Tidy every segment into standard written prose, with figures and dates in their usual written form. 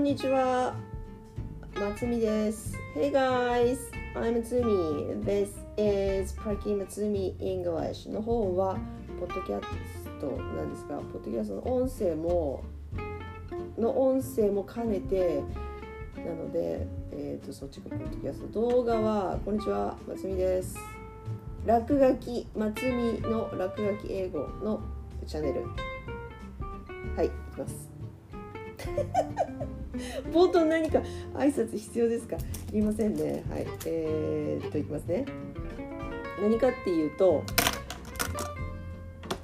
んにちは、Matsumiです。Hey guys, I'm Matsumi. This is Parking Matsumi English の方はポッドキャストなんですが、ポッドキャストの音声も兼ねてなので、そっちがポッドキャスト、動画はこんにちは、Matsumiです。落書きMatsumiの落書き英語のチャンネル。はい、いきます。冒頭何か挨拶必要ですか？言いませんね。はい、いきますね。何かっていうと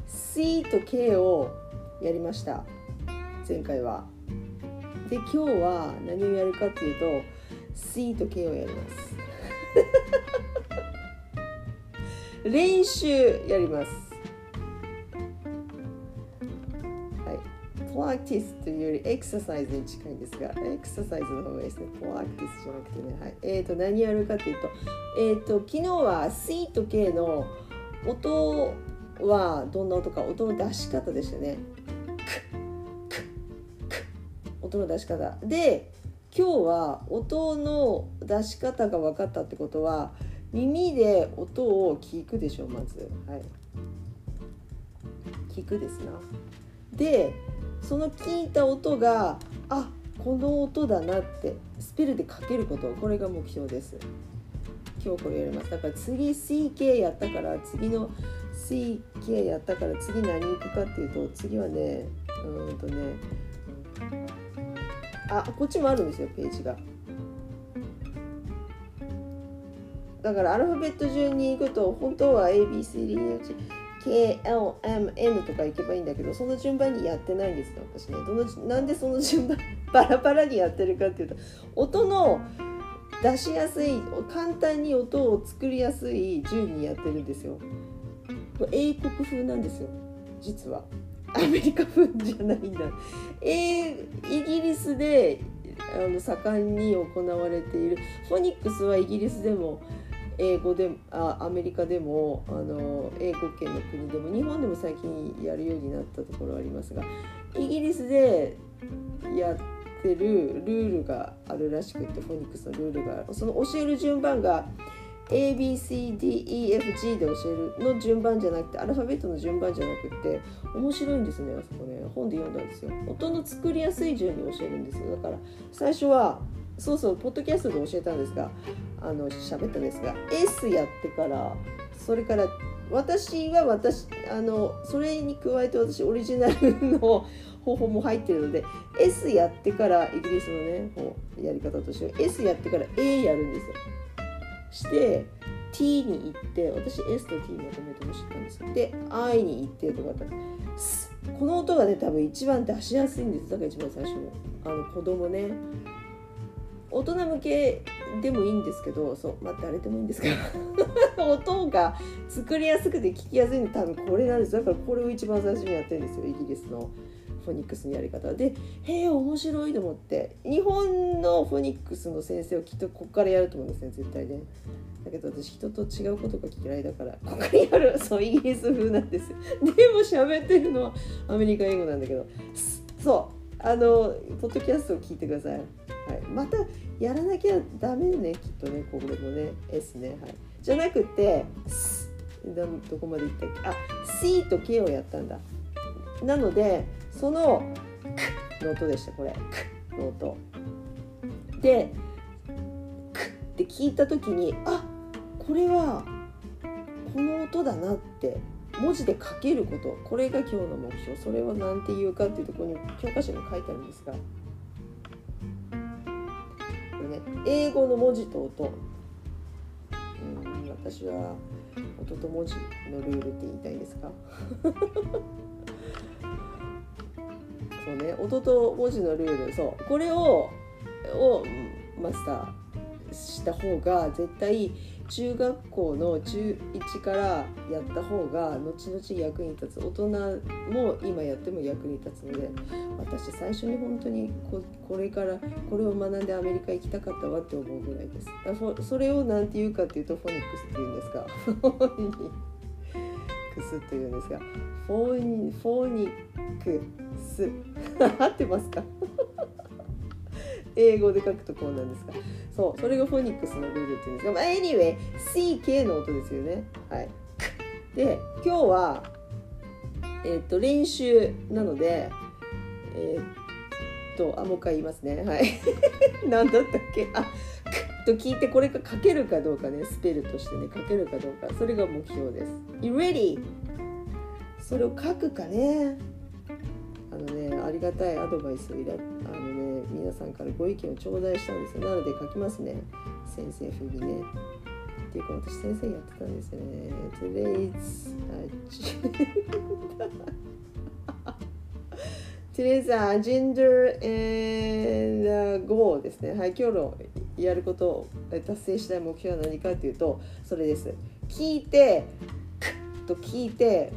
C と K をやりました、前回は。で、今日は何をやるかっていうと C と K をやります練習やります。プラクティスというよりエクササイズに近いんですが、エクササイズの方がいいですね。プラクティスじゃなくてね。はい、何やるかというと、昨日は C と K の音はどんな音か、音の出し方でしたね。クックックッ、音の出し方で、今日は音の出し方が分かったってことは、耳で音を聞くでしょう、まず。はい、聞くですな。で、その聞いた音が、あ、この音だなってスペルでかけること、これが目標です。今日これやります。だから次 CK やったから、次の CK やったから、次何行くかっていうと、次はね、あ、こっちもあるんですよ、ページが。だからアルファベット順に行くと、本当は ABCDFG KLMN とか行けばいいんだけど、その順番にやってないんですよ、私ね。なんでその順番バラバラにやってるかっていうと、音の出しやすい、簡単に音を作りやすい順にやってるんですよ。英国風なんですよ、実は。アメリカ風じゃないんだ。イギリスで盛んに行われているフォニックスは、イギリスでも英語で、アメリカでも、英語圏の国でも、日本でも最近やるようになったところありますが、イギリスでやってるルールがあるらしくて、フォニックスのルールがある。その教える順番が ABCDEFG で教えるの順番じゃなくて、アルファベットの順番じゃなくて、面白いんですね、あそこね。本で読んだんですよ。音の作りやすい順に教えるんですよ。だから最初は、そうそう、ポッドキャストで教えたんですが、喋ったんですが、 S やってから、それから私はそれに加えて、私オリジナルの方法も入ってるので、 S やってから、イギリスのね、やり方としては S やってから A やるんですよ。して T に行って、私 S と T まとめても知ったんですよ。で I に行ってとかだったんです。この音がね、多分一番出しやすいんです。だから一番最初の子供ね、大人向けでもいいんですけど、そう、まあ、誰でもいいんですけど音が作りやすくて聞きやすいの、多分これなんです。だからこれを一番最初にやってるんですよ、イギリスのフォニックスのやり方で。へえ、面白いと思って、日本のフォニックスの先生はきっとここからやると思うんですね、絶対ね。だけど私、人と違うことが嫌いだから、ここからやる。そう、イギリス風なんですよ。でも喋ってるのはアメリカ英語なんだけど、そう、ポッドキャストを聞いてください。はい、またやらなきゃダメね、きっとね、これもね、 S ね、はい、じゃなくて、どこまでいったっけ、あ、C と K をやったんだ。なので、そのクの音でした、これ。クの音で、クって聞いた時に、あ、これはこの音だなって文字で書けること、これが今日の目標。それは何て言うかっていうところに教科書に書いてあるんですが、英語の文字と音、私は音と文字のルールって言いたいんですかそうね、音と文字のルール、そう、これをマスターした方が、絶対中学校の中1からやった方が後々役に立つ。大人も今やっても役に立つので、私最初に本当にこれからこれを学んでアメリカ行きたかったわって思うぐらいです。それを何て言うかっていうと、フォニックスって言うんですかフォニックスって言うんですが、フォニックス合ってますか英語で書くとこうなんですが、そう、それがフォニックスのルールっていうんですが、まあ、anyway、CK の音ですよね。はい。で、今日は、練習なので、もう一回言いますね。はい。何だったっけ？と聞いて、これが書けるかどうかね、スペルとしてね、書けるかどうか、それが目標です。You ready？ それを書くかね。ありがたいアドバイスを皆さんからご意見を頂戴したんですよ。なので書きますね。先生風にね。っていうか、私先生やってたんですよね。Today's agenda and goal ですね。はい、今日のやることを達成したい目標は何かというと、それです。聞いて、クッと聞いて、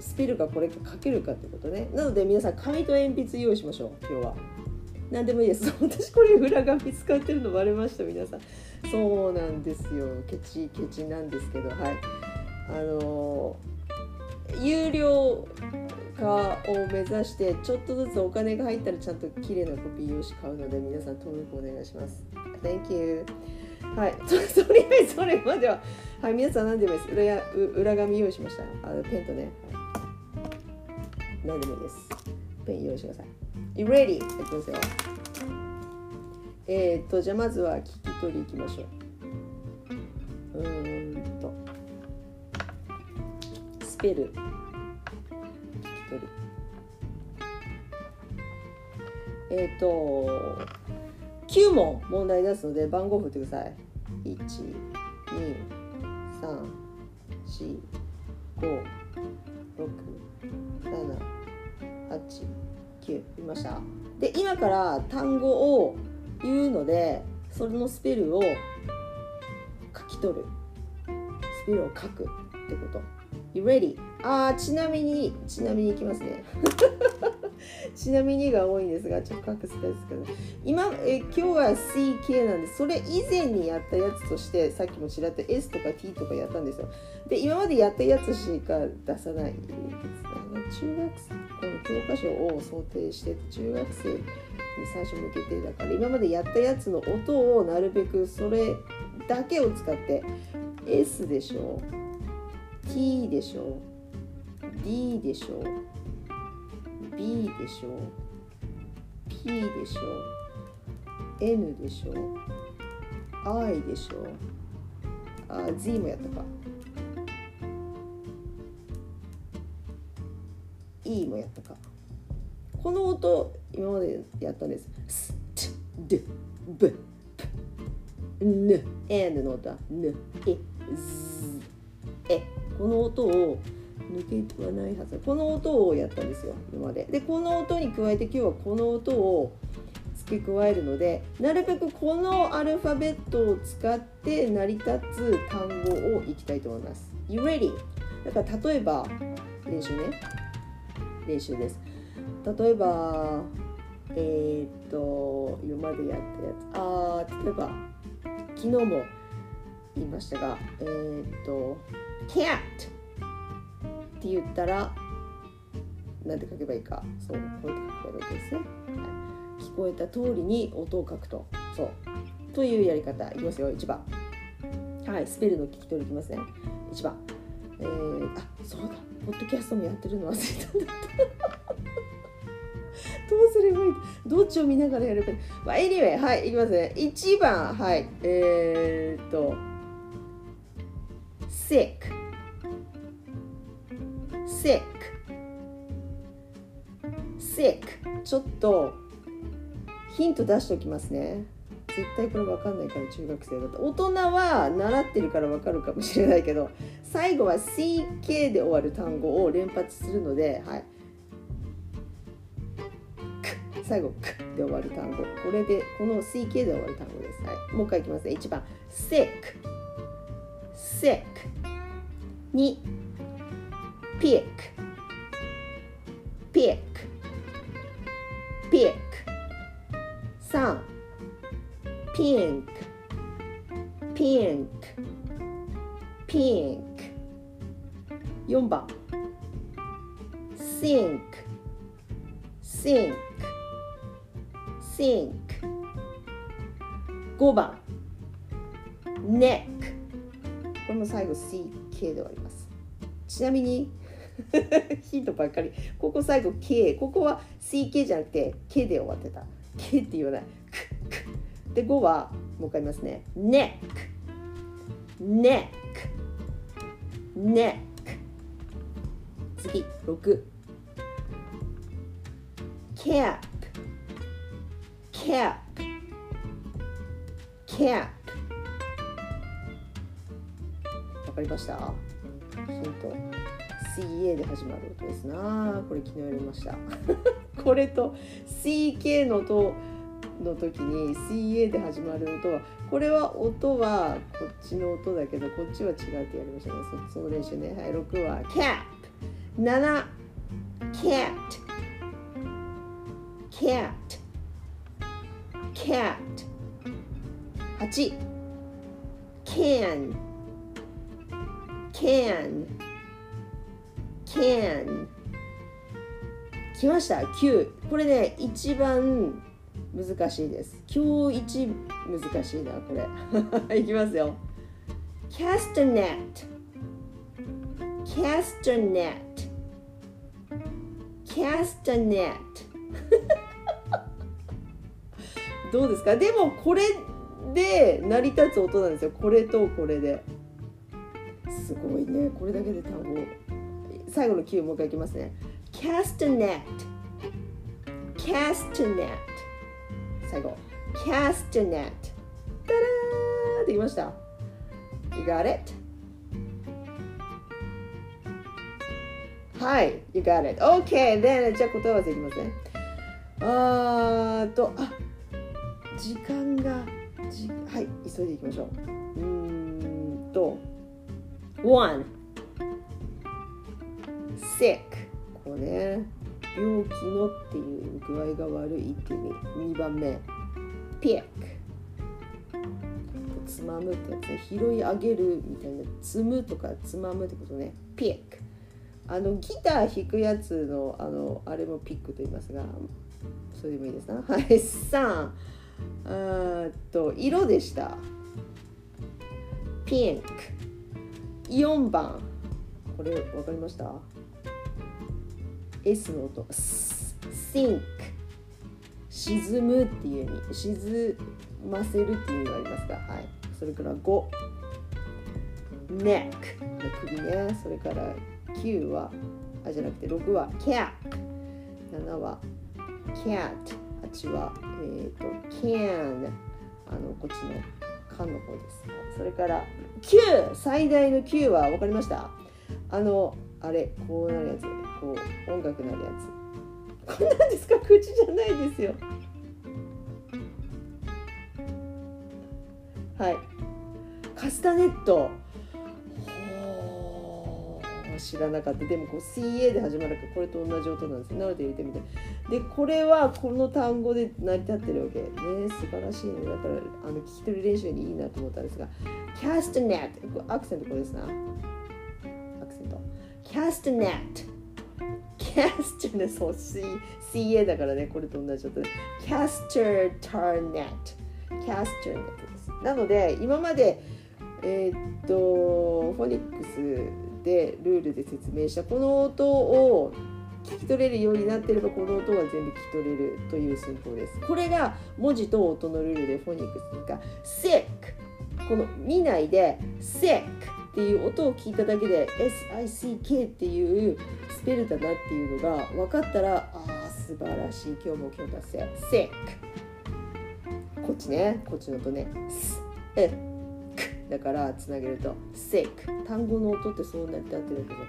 スペルがこれか書けるかということね。なので皆さん、紙と鉛筆用意しましょう。今日は何でもいいです。私これ裏紙使ってるのバレました、皆さん。そうなんですよ、ケチケチなんですけど、はい、有料化を目指して、ちょっとずつお金が入ったらちゃんと綺麗なコピー用紙買うので、皆さん登録お願いします。 Thank you。 はいとりあえずそれまでは、はい、皆さん何でもいいです。裏紙用意しました。ペンとね、はい、何でもいいです。ペン用意してください。 You ready？ やってますよ。じゃあまずは聞き取りいきましょう。スペル、聞き取り。9問問題出すので、番号振ってください。1、2、3、4、5、6、7、8、9、いました。で、今から単語を言うので、それのスペルを書き取る、スペルを書くってこと。 You ready？ ちなみにいきますね。ちなみにが多いんですが、ちょっと書くスペルですけど、今日は CK なんで、それ以前にやったやつとして、さっきもちらっと S とか T とかやったんですよ。で、今までやったやつしか出さない。中学生の教科書を想定して、中学生に最初向けて、だから今までやったやつの音をなるべくそれだけを使って、 S でしょう、 T でしょう、 D でしょう、B でしょ、P でしょ、N でしょ、I でしょ、Z もやったか、E もやったか。この音、今までやったんです。S、T、D、B、P、N、N の音は N、E、Z、E。この音を抜けはないはず。この音をやったんですよ、今まで。で、この音に加えて、今日はこの音を付け加えるので、なるべくこのアルファベットを使って成り立つ単語をいきたいと思います。 You ready？ だから例えば練習ね、練習です。例えば今までやったやつ、例えば昨日も言いましたが、catって言ったら、なんて書けばいいか、そう、こうやって書けばいいですね、はい。聞こえた通りに音を書くと、そう、というやり方。いきますよ、1番。はい、スペルの聞き取りいきますね。1番。そうだ、ポッドキャストもやってるの忘れたんだった。どうすればいい？どっちを見ながらやればいい？まあ、anyway、はい、いきますね。1番、はい、sick。sick ちょっとヒント出しておきますね。絶対これ分かんないから、中学生だと。大人は習ってるから分かるかもしれないけど、最後は ck で終わる単語を連発するので、はい、く、最後くで終わる単語、これで、この ck で終わる単語です、はい、もう一回いきますね。1番 sick。 2、pick。 3、pink。 4番 sink think。 5番、 neck。 これも最後 ck ではあります。ちなみにヒントばっかり。ここ最後 k、 ここは ck じゃなくて k で終わってた。 k って言わない。で5はもう一回言いますね。 neck neck neck。 次6、 cap cap cap。 わかりました？ヒント CA で始まる音ですな。これ昨日やりましたこれと CK の音の時に CA で始まる音は、これは音はこっちの音だけどこっちは違うってやりましたね。その練習ね。はい、6は cat、 7 cat cat cat、 8 can can can。 きました。9、これね一番難しいです。今日一難しいなこれいきますよ。キャストネットキャストネットキャストネットどうですか？でもこれで成り立つ音なんですよ。これとこれで。すごいね、これだけで単語。最後の9もう一回いきますね。キャストネットキャストネット。最後、キャストネット。たらーってきました。You got it? はい、You got it. OK! Then じゃあ答え合わせいきますね。時間が、はい、急いでいきましょう。1、sick。こうね。病気のっていう具合が悪いっていう2番目 pick、 つまむってやつね。拾い上げるみたいな、積むとかつまむってことね。 pick、 ギター弾くやつのあれもピックと言いますが、それでもいいですな。はい、3、色でした。ピンク。4番、これわかりました？S の音、sink、 沈むっていう意味、沈ませるっていう意味がありますが、はい、それから5、neck、 首ね。それから9は、じゃなくて6は cap、 7は cat、 8は、can、 こっちのcanの方です。それから9、最大の9は分かりました？あれ、こうなるやつ、こう音楽なるやつ、これなんですか？口じゃないですよ。はい、カスタネット。知らなかった。でもこう CA で始まるからこれと同じ音なんです。なので入れてみて。でこれはこの単語で成り立ってるわけね。素晴らしいね。だから聞き取り練習にいいなと思ったんですが、キャスタネット、アクセントこれですな。キャストネット、キャストネット、CA だからね、これと同じ音で、キャスターターネット、キャスターネットです。なので、今まで、フォニックスでルールで説明したこの音を聞き取れるようになっていれば、この音は全部聞き取れるという寸法です。これが文字と音のルールでフォニックスというか、sick、この見ないで、sick。っていう音を聞いただけで SICK っていうスペルだなっていうのが分かったら、素晴らしい、今日も今日達成。 sick、 こっちね、こっちの音ね、 sick だからつなげると sick、 単語の音ってそうなって合ってるけど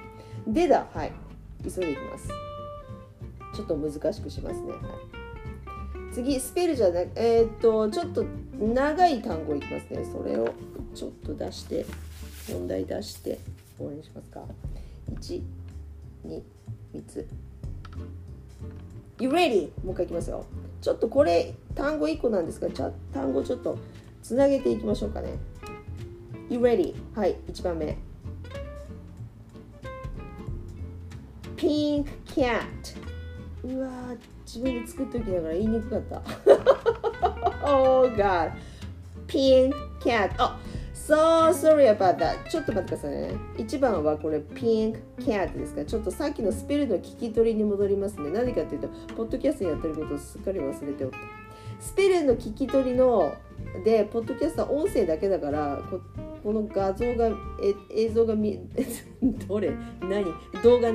でだ。はい、急いでいきます。ちょっと難しくしますね。はい、次スペルじゃなくちょっと長い単語いきますね。それをちょっと出して問題出して終わりにしますか。1、2、3つ。 You ready？ もう一回いきますよ。ちょっとこれ単語1個なんですが、単語ちょっとつなげていきましょうかね。 You ready？ はい、1番目 Pink Cat。 うわー、自分で作っときながら言いにくかったOh god pink cat あ、so sorry about that ちょっと待ってくださいね。1番はこれ pink cat ですから、ちょっとさっきのスペルの聞き取りに戻りますね。何かっていうとポッドキャストやってることをすっかり忘れておった。スペルの聞き取りのでポッドキャストは音声だけだから、この画像が映像がどれ何動画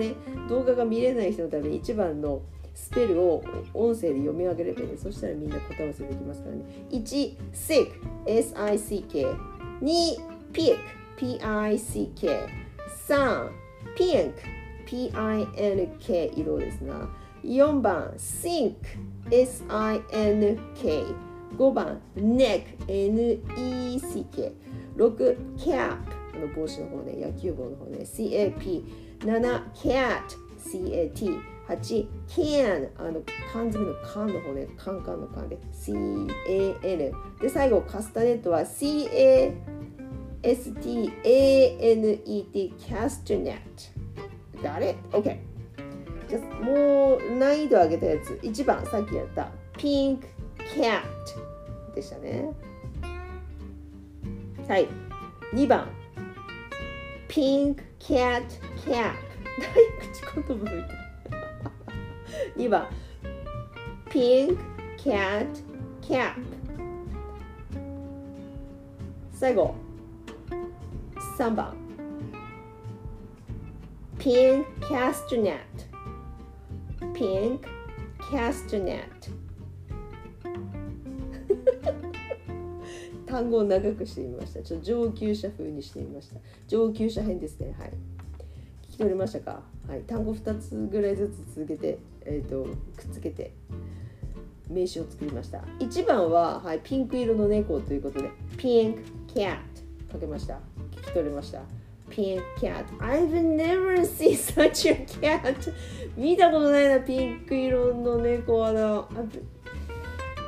が見れない人のために1番のスペルを音声で読み上げればいい。そしたらみんな答え合わせできますからね。1 sick sick 2 pick pick 3 pink pink 色ですな。4番 sink sink 5番 neck neck 6 cap あの帽子の方ね、野球帽の方ね cap 7 cat cat 8 can あの缶詰の缶の方ね、カンカンの缶で can で、最後カスタネットは castanet castanet だれ OK。 じゃもう難易度上げたやつ、1番さっきやった pink cat でしたね。はい、2番 pink cat cap 大口言葉みたい2番 pink cat cap 最後3番 pink castanet pink castanet 単語を長くしてみました。ちょっと上級者風にしてみました。上級者編ですね。はい、聞き取れましたか。はい、単語2つぐらいずつ続けて、くっつけて名詞を作りました。1番は、はい、ピンク色の猫ということで Pink Cat 書けました。聞き取れました。 Pink Cat I've never seen such a cat 見たことないな、ピンク色の猫はな。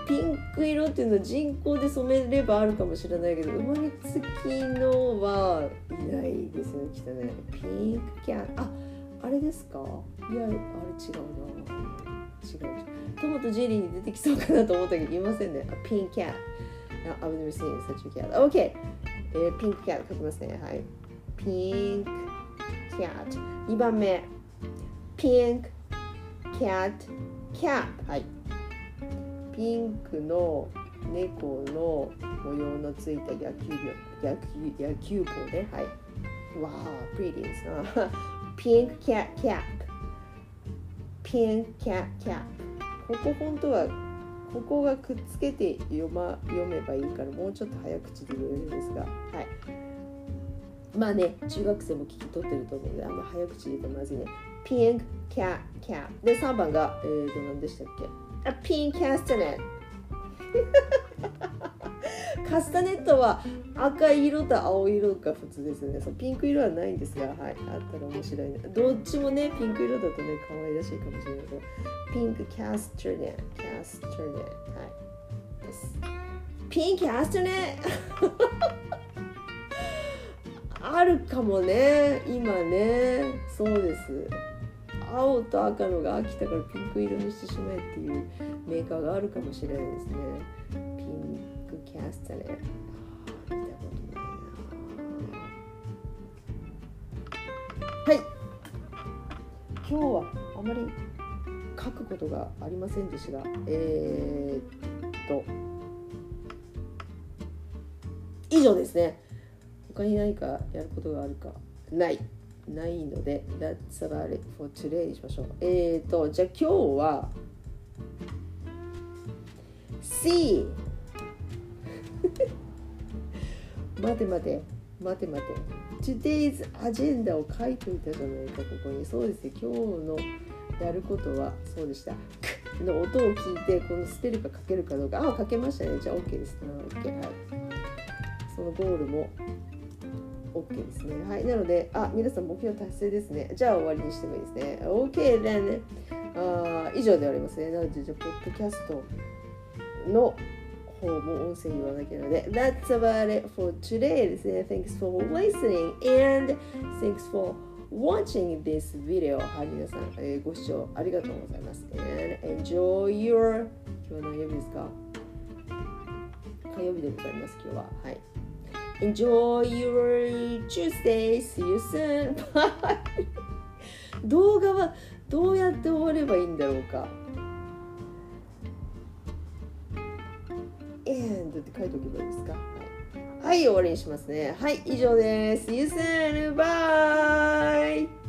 ピンク色っていうのは人工で染めればあるかもしれないけど、生まれつきのはいないですよね、きっとね。ピンクキャン、あ、あれですか。いや、あれ違うな、違うトムとジェリーに出てきそうかなと思ったけどいませんね。あ、ピンクキャン I've never seen such a cat OK、ピンクキャン書きますね。はい、ピンクキャン2番目ピンクキャンキャン、はい、ピンクの猫の模様のついた野球帽ね。はい、わー、プリティですなピンクキャップキャップピンクキャップキャップ、ここ本当はここがくっつけて読めばいいから、もうちょっと早口で言えるんですが、はい、まあね、中学生も聞き取ってると思うのであんま早口で言うとまずいね。ピンクキャップキャップで、3番が何でしたっけ。A pink castanet カスタネットは赤色と青色が普通ですよね。そう、ピンク色はないんですが、はい、あったら面白いね。どっちもね、ピンク色だとね可愛らしいかもしれないけど、ピンクキャスタネット、はいです。ピンクキャスタネットあるかもね、今ね。そうです、青と赤のが飽きたからピンク色にしてしまえっていうメーカーがあるかもしれないですね。ピンクキャスタネット、見たことないな。はい、今日はあまり書くことがありませんでしたが、以上ですね。他に何かやることがあるかないので That's about it for today にしましょう。じゃあ今日は C 待て Today's agenda を書いておいたじゃないか、ここに。そうですね、今日のやることはそうでしたの音を聞いて、このスペルが書けるかどうか。あ、書けましたね。じゃあ OK ですね、OK、はい、そのゴールもOK ですね。はい、なので、あ、皆さん目標達成ですね。じゃあ終わりにしてもいいですね。OK だね。以上で終わりますね。なので、じゃあポッドキャストの方も音声言わなきゃなので That's about it for today ですね。Thanks for listening and thanks for watching this video. はい、皆さん、ご視聴ありがとうございます。And enjoy your 今日は何曜日ですか？火曜日でございます。今日ははい。Enjoy your Tuesday. See you soon. Bye. 動画はどうやって終わればいいんだろうか。And って書いておけばいいですか。はい、終わりにしますね。はい、以上です。See you soon. Bye.